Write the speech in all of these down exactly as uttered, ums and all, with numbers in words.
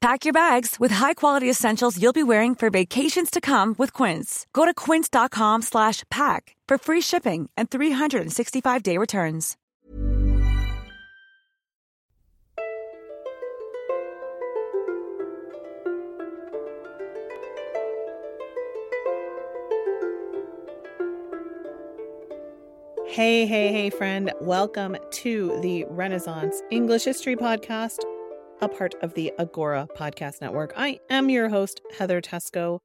Pack your bags with high-quality essentials you'll be wearing for vacations to come with Quince. Go to quince dot com slash pack for free shipping and three sixty-five day returns. Hey, hey, hey, friend. Welcome to the Renaissance English History Podcast, a part of the Agora Podcast Network. I am your host, Heather Tesco.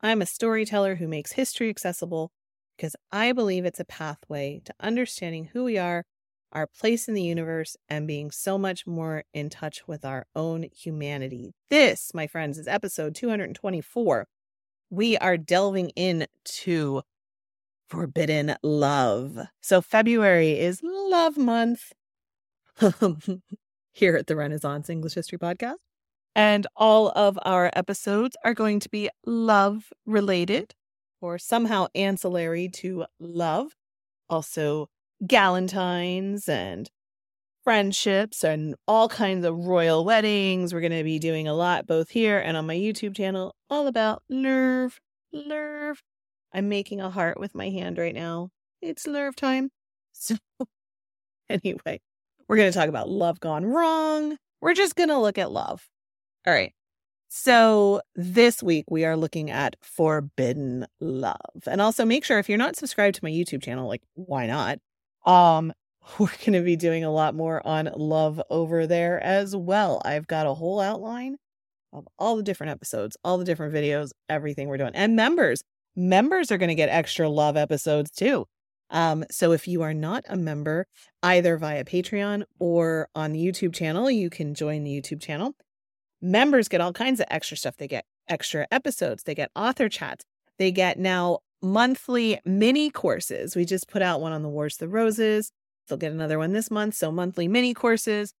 I'm a storyteller who makes history accessible because I believe it's a pathway to understanding who we are, our place in the universe, and being so much more in touch with our own humanity. This, my friends, is episode two twenty-four. We are delving into forbidden love. So February is love month here at the Renaissance English History Podcast. And all of our episodes are going to be love related or somehow ancillary to love. Also galantines and friendships and all kinds of royal weddings. We're going to be doing a lot both here and on my YouTube channel all about love, love. I'm making a heart with my hand right now. It's love time. So anyway, we're going to talk about love gone wrong. We're just going to look at love. All right. So this week we are looking at forbidden love. And also make sure if you're not subscribed to my YouTube channel, like why not? Um, we're going to be doing a lot more on love over there as well. I've got a whole outline of all the different episodes, all the different videos, everything we're doing. And members. Members are going to get extra love episodes too. Um, so if you are not a member, either via Patreon or on the YouTube channel, you can join the YouTube channel. Members get all kinds of extra stuff. They get extra episodes. They get author chats. They get now monthly mini courses. We just put out one on the Wars of the Roses. They'll get another one this month. So monthly mini courses,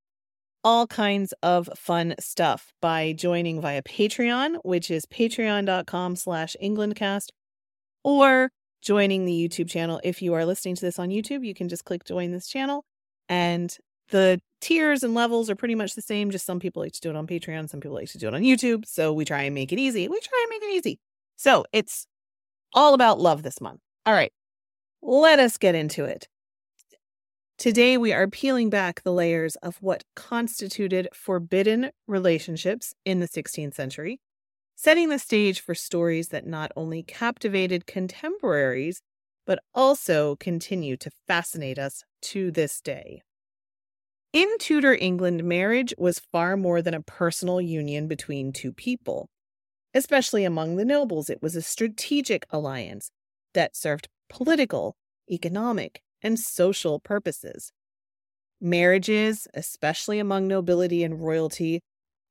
all kinds of fun stuff by joining via Patreon, which is patreon dot com slash Englandcast. Or joining the YouTube channel. If you are listening to this on YouTube, you can just click join this channel. And the tiers and levels are pretty much the same. Just some people like to do it on Patreon. Some people like to do it on YouTube. So we try and make it easy. We try and make it easy. So it's all about love this month. All right, let us get into it. Today, we are peeling back the layers of what constituted forbidden relationships in the sixteenth century. Setting the stage for stories that not only captivated contemporaries, but also continue to fascinate us to this day. In Tudor England, marriage was far more than a personal union between two people. Especially among the nobles, it was a strategic alliance that served political, economic, and social purposes. Marriages, especially among nobility and royalty,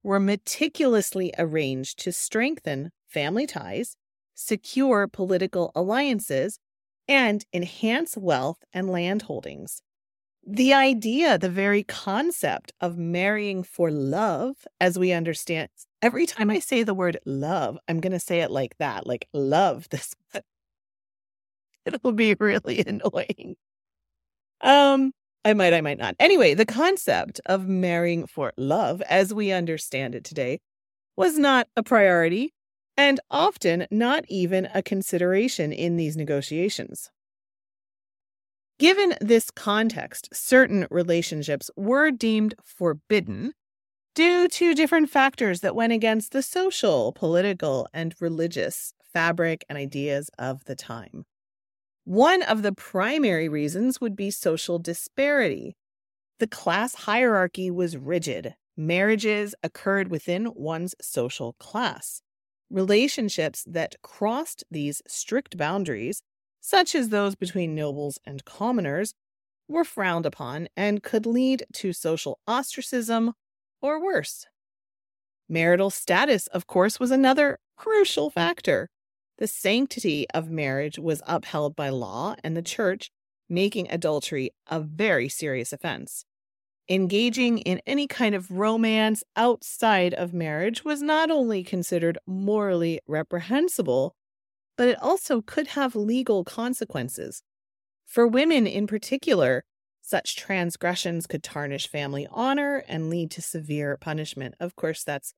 were meticulously arranged to strengthen family ties, secure political alliances, and enhance wealth and land holdings. The idea, the very concept of marrying for love, as we understand, every time I say the word love, I'm going to say it like that, like love this month. It'll be really annoying. Um. I might, I might not. Anyway, the concept of marrying for love, as we understand it today, was not a priority and often not even a consideration in these negotiations. Given this context, certain relationships were deemed forbidden due to different factors that went against the social, political, and religious fabric and ideas of the time. One of the primary reasons would be social disparity. The class hierarchy was rigid. Marriages occurred within one's social class. Relationships that crossed these strict boundaries, such as those between nobles and commoners, were frowned upon and could lead to social ostracism or worse. Marital status, of course, was another crucial factor. The sanctity of marriage was upheld by law and the church, making adultery a very serious offense. Engaging in any kind of romance outside of marriage was not only considered morally reprehensible, but it also could have legal consequences. For women in particular, such transgressions could tarnish family honor and lead to severe punishment. Of course, that's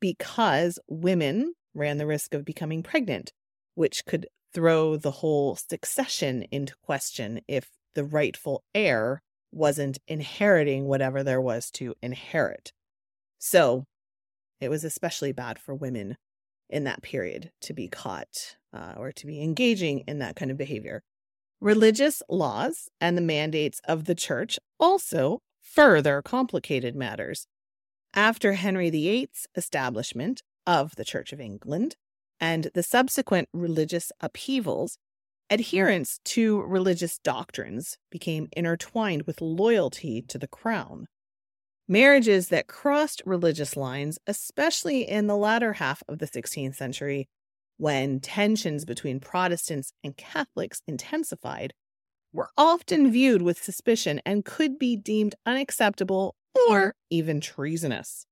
because women ran the risk of becoming pregnant, which could throw the whole succession into question if the rightful heir wasn't inheriting whatever there was to inherit. So it was especially bad for women in that period to be caught uh, or to be engaging in that kind of behavior. Religious laws and the mandates of the church also further complicated matters. After Henry the Eighth's establishment of the Church of England and the subsequent religious upheavals, adherence to religious doctrines became intertwined with loyalty to the crown. Marriages that crossed religious lines, especially in the latter half of the sixteenth century, when tensions between Protestants and Catholics intensified, were often viewed with suspicion and could be deemed unacceptable or even treasonous.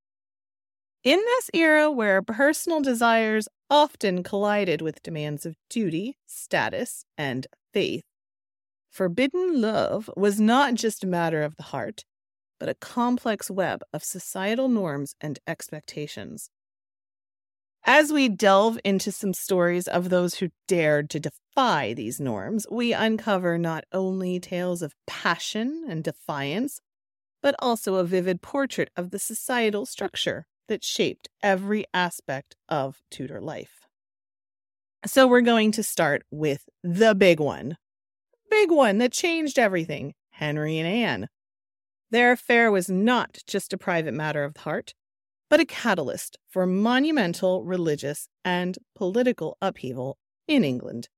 In this era where personal desires often collided with demands of duty, status, and faith, forbidden love was not just a matter of the heart, but a complex web of societal norms and expectations. As we delve into some stories of those who dared to defy these norms, we uncover not only tales of passion and defiance, but also a vivid portrait of the societal structure that shaped every aspect of Tudor life. So we're going to start with the big one. Big one that changed everything, Henry and Anne. Their affair was not just a private matter of the heart, but a catalyst for monumental religious and political upheaval in England.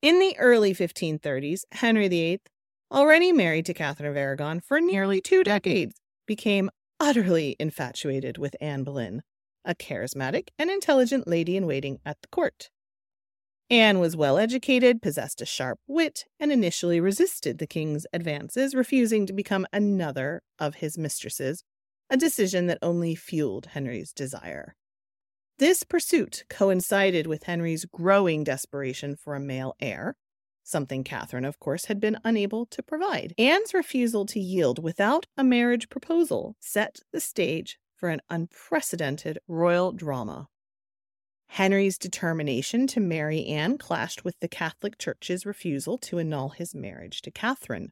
In the early fifteen thirties, Henry the Eighth, already married to Catherine of Aragon for nearly two decades, became utterly infatuated with Anne Boleyn, a charismatic and intelligent lady-in-waiting at the court. Anne was well-educated, possessed a sharp wit, and initially resisted the king's advances, refusing to become another of his mistresses, a decision that only fueled Henry's desire. This pursuit coincided with Henry's growing desperation for a male heir, something Catherine, of course, had been unable to provide. Anne's refusal to yield without a marriage proposal set the stage for an unprecedented royal drama. Henry's determination to marry Anne clashed with the Catholic Church's refusal to annul his marriage to Catherine.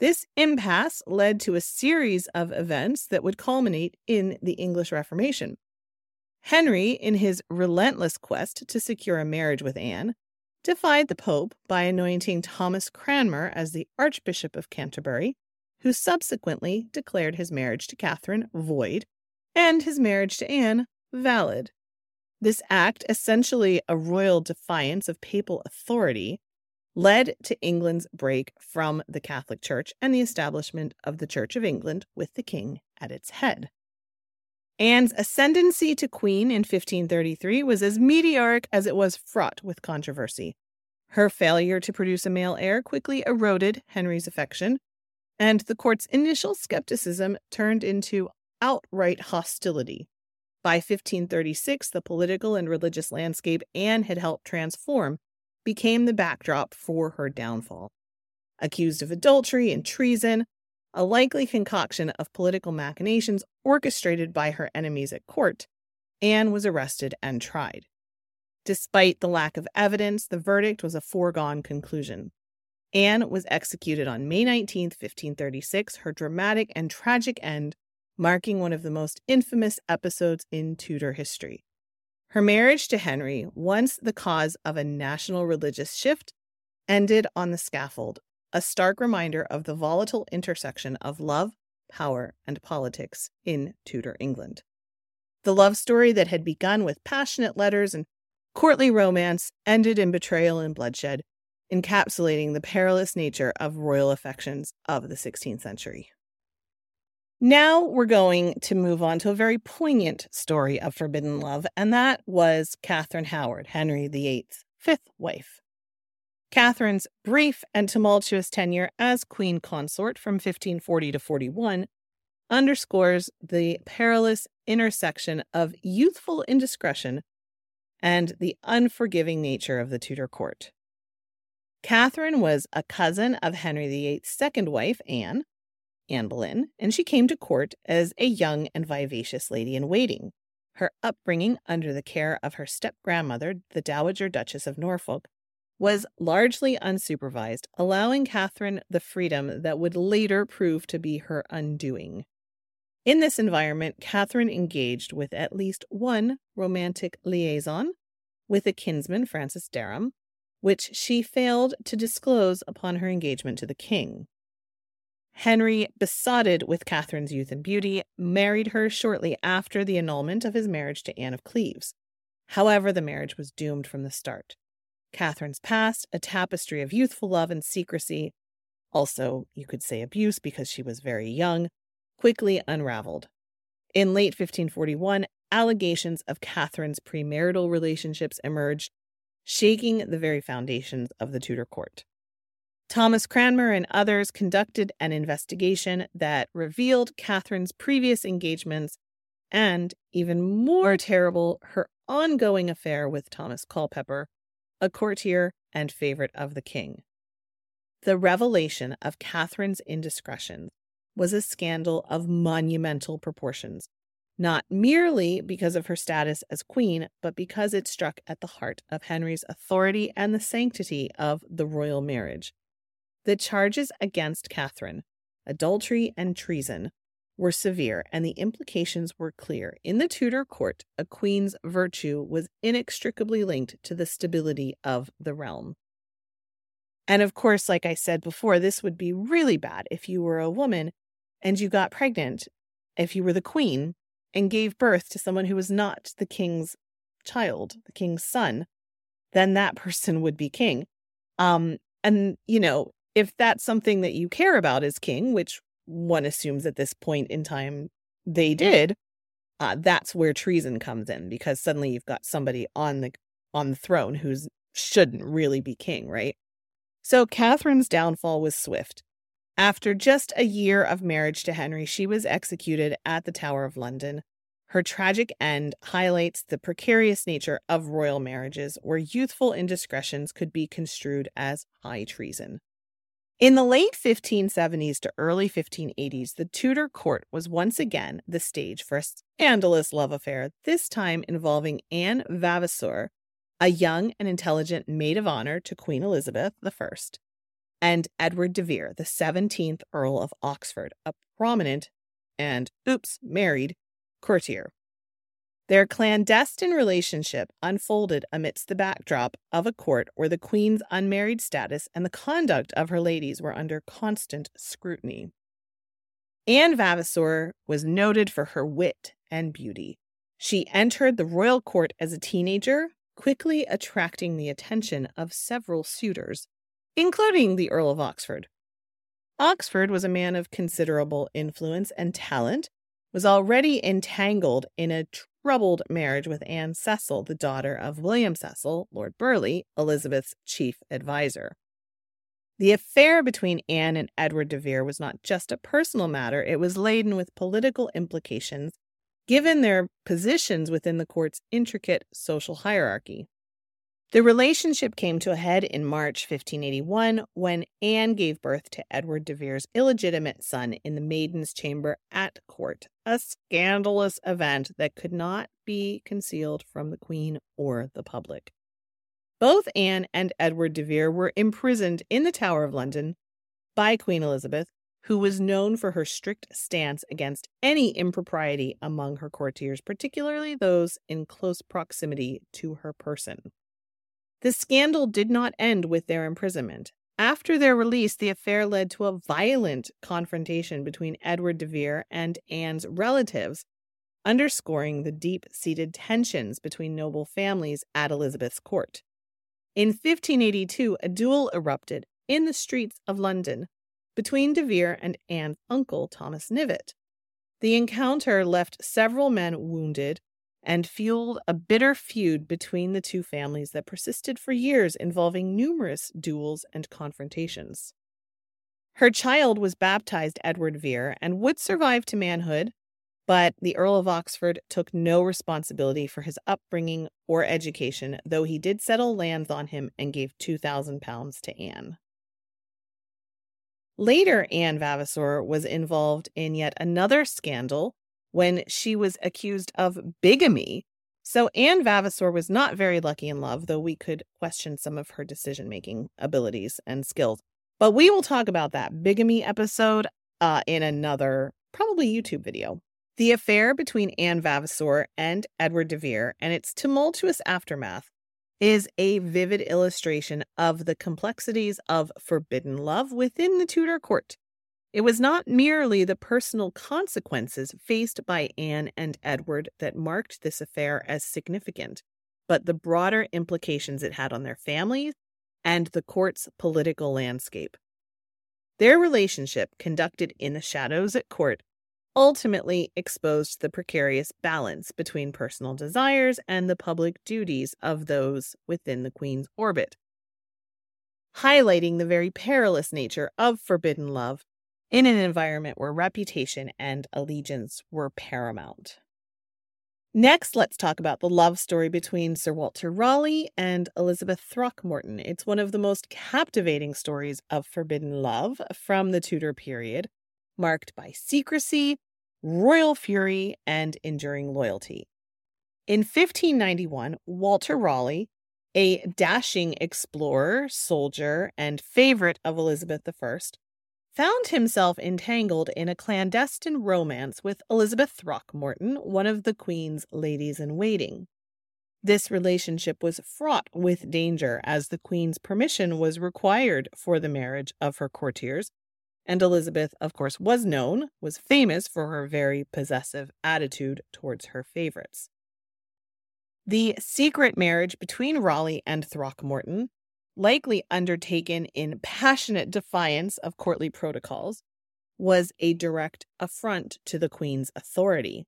This impasse led to a series of events that would culminate in the English Reformation. Henry, in his relentless quest to secure a marriage with Anne, defied the Pope by anointing Thomas Cranmer as the Archbishop of Canterbury, who subsequently declared his marriage to Catherine void and his marriage to Anne valid. This act, essentially a royal defiance of papal authority, led to England's break from the Catholic Church and the establishment of the Church of England with the king at its head. Anne's ascendancy to queen in fifteen thirty-three was as meteoric as it was fraught with controversy. Her failure to produce a male heir quickly eroded Henry's affection, and the court's initial skepticism turned into outright hostility. By fifteen thirty-six, the political and religious landscape Anne had helped transform became the backdrop for her downfall. Accused of adultery and treason, a likely concoction of political machinations orchestrated by her enemies at court, Anne was arrested and tried. Despite the lack of evidence, the verdict was a foregone conclusion. Anne was executed on May nineteenth, fifteen thirty-six, her dramatic and tragic end marking one of the most infamous episodes in Tudor history. Her marriage to Henry, once the cause of a national religious shift, ended on the scaffold, a stark reminder of the volatile intersection of love, power, and politics in Tudor England. The love story that had begun with passionate letters and courtly romance ended in betrayal and bloodshed, encapsulating the perilous nature of royal affections of the sixteenth century. Now we're going to move on to a very poignant story of forbidden love, and that was Catherine Howard, Henry the Eighth's fifth wife. Catherine's brief and tumultuous tenure as queen consort from fifteen forty to forty-one underscores the perilous intersection of youthful indiscretion and the unforgiving nature of the Tudor court. Catherine was a cousin of Henry the Eighth's second wife, Anne, Anne Boleyn, and she came to court as a young and vivacious lady-in-waiting. Her upbringing under the care of her step-grandmother, the Dowager Duchess of Norfolk, was largely unsupervised, allowing Catherine the freedom that would later prove to be her undoing. In this environment, Catherine engaged with at least one romantic liaison with a kinsman, Francis Dereham, which she failed to disclose upon her engagement to the king. Henry, besotted with Catherine's youth and beauty, married her shortly after the annulment of his marriage to Anne of Cleves. However, the marriage was doomed from the start. Catherine's past, a tapestry of youthful love and secrecy, also you could say abuse because she was very young, quickly unraveled. In late fifteen forty-one, allegations of Catherine's premarital relationships emerged, shaking the very foundations of the Tudor court. Thomas Cranmer and others conducted an investigation that revealed Catherine's previous engagements and, even more terrible, her ongoing affair with Thomas Culpepper, a courtier and favorite of the king. The revelation of Catherine's indiscretions was a scandal of monumental proportions, not merely because of her status as queen, but because it struck at the heart of Henry's authority and the sanctity of the royal marriage. The charges against Catherine, adultery and treason, were severe, and the implications were clear. In the Tudor court, a queen's virtue was inextricably linked to the stability of the realm. And of course, like I said before, this would be really bad if you were a woman and you got pregnant, if you were the queen, and gave birth to someone who was not the king's child, the king's son, then that person would be king. Um, and, you know, if that's something that you care about as king, which one assumes at this point in time they did, uh, that's where treason comes in, because suddenly you've got somebody on the on the throne who shouldn't really be king, right? So Catherine's downfall was swift. After just a year of marriage to Henry, she was executed at the Tower of London. Her tragic end highlights the precarious nature of royal marriages, where youthful indiscretions could be construed as high treason. In the late fifteen seventies to early fifteen eighties, the Tudor court was once again the stage for a scandalous love affair, this time involving Anne Vavasour, a young and intelligent maid of honor to Queen Elizabeth the First, and Edward de Vere, the seventeenth Earl of Oxford, a prominent and, oops, married courtier. Their clandestine relationship unfolded amidst the backdrop of a court where the queen's unmarried status and the conduct of her ladies were under constant scrutiny. Anne Vavasour was noted for her wit and beauty. She entered the royal court as a teenager, quickly attracting the attention of several suitors, including the Earl of Oxford. Oxford was a man of considerable influence and talent, was already entangled in a troubled marriage with Anne Cecil, the daughter of William Cecil, Lord Burleigh, Elizabeth's chief advisor. The affair between Anne and Edward de Vere was not just a personal matter, it was laden with political implications, given their positions within the court's intricate social hierarchy. The relationship came to a head in March fifteen eighty-one when Anne gave birth to Edward de Vere's illegitimate son in the maiden's chamber at court, a scandalous event that could not be concealed from the Queen or the public. Both Anne and Edward de Vere were imprisoned in the Tower of London by Queen Elizabeth, who was known for her strict stance against any impropriety among her courtiers, particularly those in close proximity to her person. The scandal did not end with their imprisonment. After their release, the affair led to a violent confrontation between Edward de Vere and Anne's relatives, underscoring the deep-seated tensions between noble families at Elizabeth's court. In fifteen eighty-two, a duel erupted in the streets of London between de Vere and Anne's uncle, Thomas Nivet. The encounter left several men wounded and fueled a bitter feud between the two families that persisted for years, involving numerous duels and confrontations. Her child was baptized Edward Vere and would survive to manhood, but the Earl of Oxford took no responsibility for his upbringing or education, though he did settle lands on him and gave two thousand pounds to Anne. Later, Anne Vavasour was involved in yet another scandal when she was accused of bigamy. So Anne Vavasour was not very lucky in love, though we could question some of her decision-making abilities and skills. But we will talk about that bigamy episode uh, in another, probably YouTube video. The affair between Anne Vavasour and Edward de Vere and its tumultuous aftermath is a vivid illustration of the complexities of forbidden love within the Tudor court. It was not merely the personal consequences faced by Anne and Edward that marked this affair as significant, but the broader implications it had on their families and the court's political landscape. Their relationship, conducted in the shadows at court, ultimately exposed the precarious balance between personal desires and the public duties of those within the Queen's orbit, highlighting the very perilous nature of forbidden love in an environment where reputation and allegiance were paramount. Next, let's talk about the love story between Sir Walter Raleigh and Elizabeth Throckmorton. It's one of the most captivating stories of forbidden love from the Tudor period, marked by secrecy, royal fury, and enduring loyalty. In fifteen ninety-one, Walter Raleigh, a dashing explorer, soldier, and favorite of Elizabeth the First, found himself entangled in a clandestine romance with Elizabeth Throckmorton, one of the Queen's ladies-in-waiting. This relationship was fraught with danger, as the Queen's permission was required for the marriage of her courtiers, and Elizabeth, of course, was known, was famous for her very possessive attitude towards her favorites. The secret marriage between Raleigh and Throckmorton, likely undertaken in passionate defiance of courtly protocols, was a direct affront to the Queen's authority.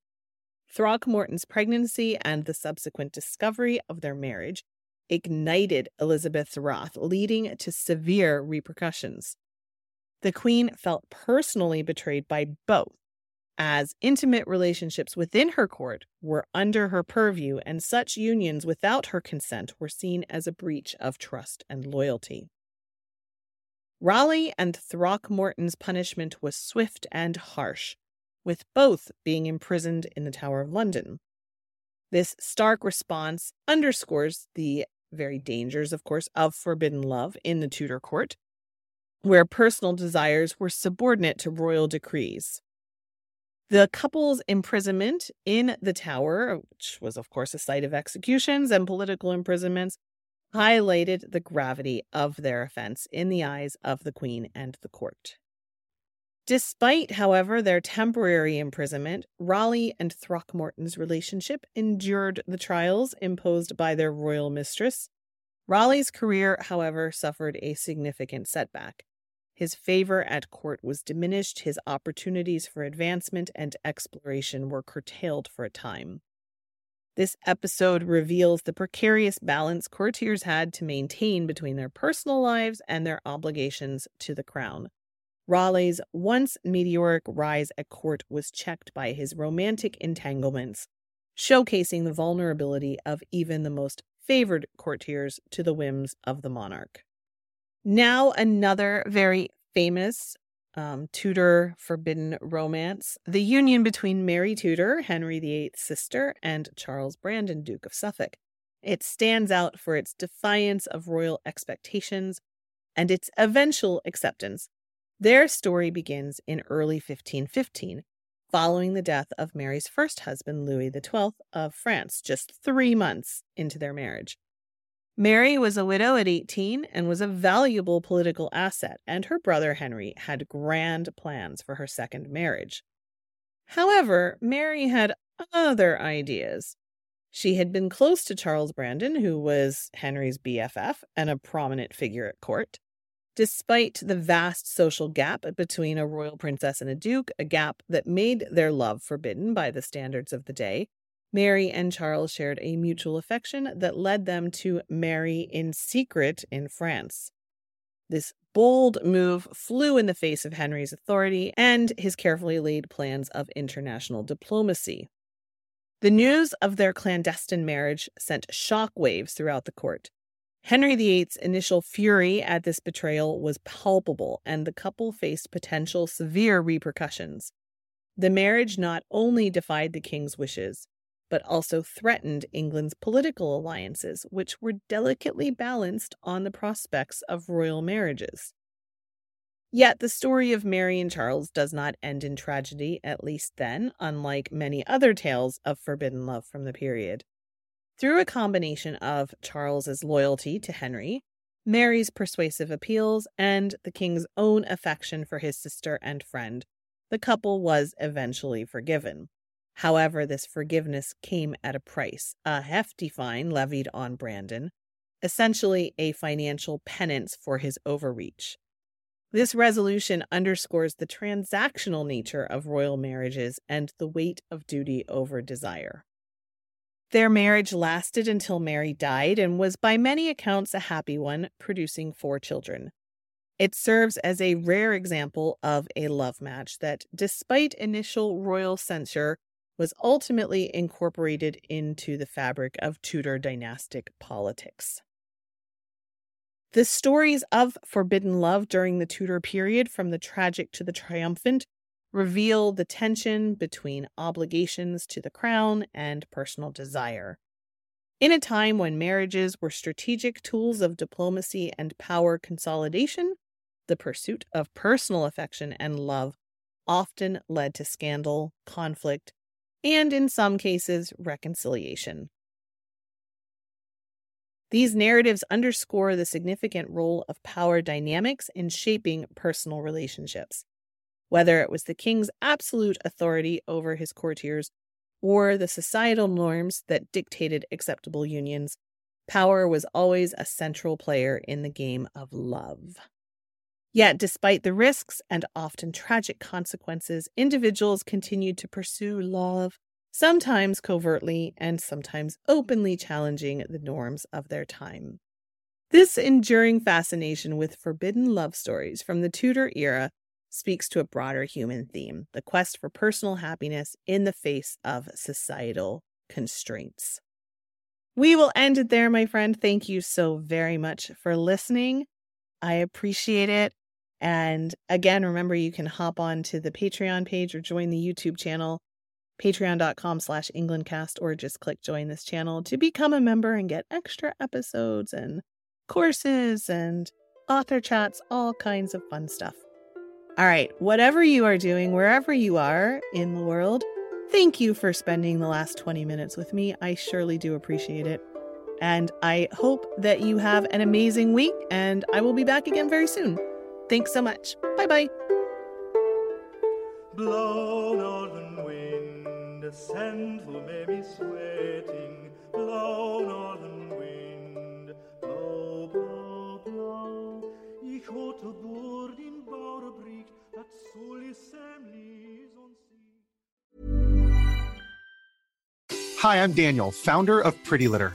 Throckmorton's pregnancy and the subsequent discovery of their marriage ignited Elizabeth's wrath, leading to severe repercussions. The Queen felt personally betrayed by both, as intimate relationships within her court were under her purview, and such unions without her consent were seen as a breach of trust and loyalty. Raleigh and Throckmorton's punishment was swift and harsh, with both being imprisoned in the Tower of London. This stark response underscores the very dangers, of course, of forbidden love in the Tudor court, where personal desires were subordinate to royal decrees. The couple's imprisonment in the Tower, which was, of course, a site of executions and political imprisonments, highlighted the gravity of their offense in the eyes of the Queen and the court. Despite, however, their temporary imprisonment, Raleigh and Throckmorton's relationship endured the trials imposed by their royal mistress. Raleigh's career, however, suffered a significant setback. His favor at court was diminished, his opportunities for advancement and exploration were curtailed for a time. This episode reveals the precarious balance courtiers had to maintain between their personal lives and their obligations to the crown. Raleigh's once meteoric rise at court was checked by his romantic entanglements, showcasing the vulnerability of even the most favored courtiers to the whims of the monarch. Now, another very famous um, Tudor forbidden romance, the union between Mary Tudor, Henry the Eighth's sister, and Charles Brandon, Duke of Suffolk. It stands out for its defiance of royal expectations and its eventual acceptance. Their story begins in early fifteen fifteen, following the death of Mary's first husband, Louis the Twelfth of France, just three months into their marriage. Mary was a widow at eighteen and was a valuable political asset, and her brother Henry had grand plans for her second marriage. However, Mary had other ideas. She had been close to Charles Brandon, who was Henry's B F F and a prominent figure at court. Despite the vast social gap between a royal princess and a duke, a gap that made their love forbidden by the standards of the day, Mary and Charles shared a mutual affection that led them to marry in secret in France. This bold move flew in the face of Henry's authority and his carefully laid plans of international diplomacy. The news of their clandestine marriage sent shockwaves throughout the court. Henry the Eighth's initial fury at this betrayal was palpable, and the couple faced potential severe repercussions. The marriage not only defied the king's wishes, but also threatened England's political alliances, which were delicately balanced on the prospects of royal marriages. Yet the story of Mary and Charles does not end in tragedy, at least then, unlike many other tales of forbidden love from the period. Through a combination of Charles's loyalty to Henry, Mary's persuasive appeals, and the king's own affection for his sister and friend, the couple was eventually forgiven. However, this forgiveness came at a price, a hefty fine levied on Brandon, essentially a financial penance for his overreach. This resolution underscores the transactional nature of royal marriages and the weight of duty over desire. Their marriage lasted until Mary died and was by many accounts a happy one, producing four children. It serves as a rare example of a love match that, despite initial royal censure, was ultimately incorporated into the fabric of Tudor dynastic politics. The stories of forbidden love during the Tudor period, from the tragic to the triumphant, reveal the tension between obligations to the crown and personal desire. In a time when marriages were strategic tools of diplomacy and power consolidation, the pursuit of personal affection and love often led to scandal, conflict, and in some cases, reconciliation. These narratives underscore the significant role of power dynamics in shaping personal relationships. Whether it was the king's absolute authority over his courtiers or the societal norms that dictated acceptable unions, power was always a central player in the game of love. Yet, despite the risks and often tragic consequences, individuals continued to pursue love, sometimes covertly and sometimes openly challenging the norms of their time. This enduring fascination with forbidden love stories from the Tudor era speaks to a broader human theme, the quest for personal happiness in the face of societal constraints. We will end it there, my friend. Thank you so very much for listening. I appreciate it. And again, remember, you can hop on to the Patreon page or join the YouTube channel, patreon.com slash Englandcast, or just click join this channel to become a member and get extra episodes and courses and author chats, all kinds of fun stuff. All right, whatever you are doing, wherever you are in the world, thank you for spending the last twenty minutes with me. I surely do appreciate it. And I hope that you have an amazing week, and I will be back again very soon. Thanks so much. Bye-bye. Blow, northern wind, ascend for Mary's sweating. Blow, northern wind, blow, blow, blow. Ich holte Bord in Bauerbrück. Hi, I'm Daniel, founder of Pretty Litter.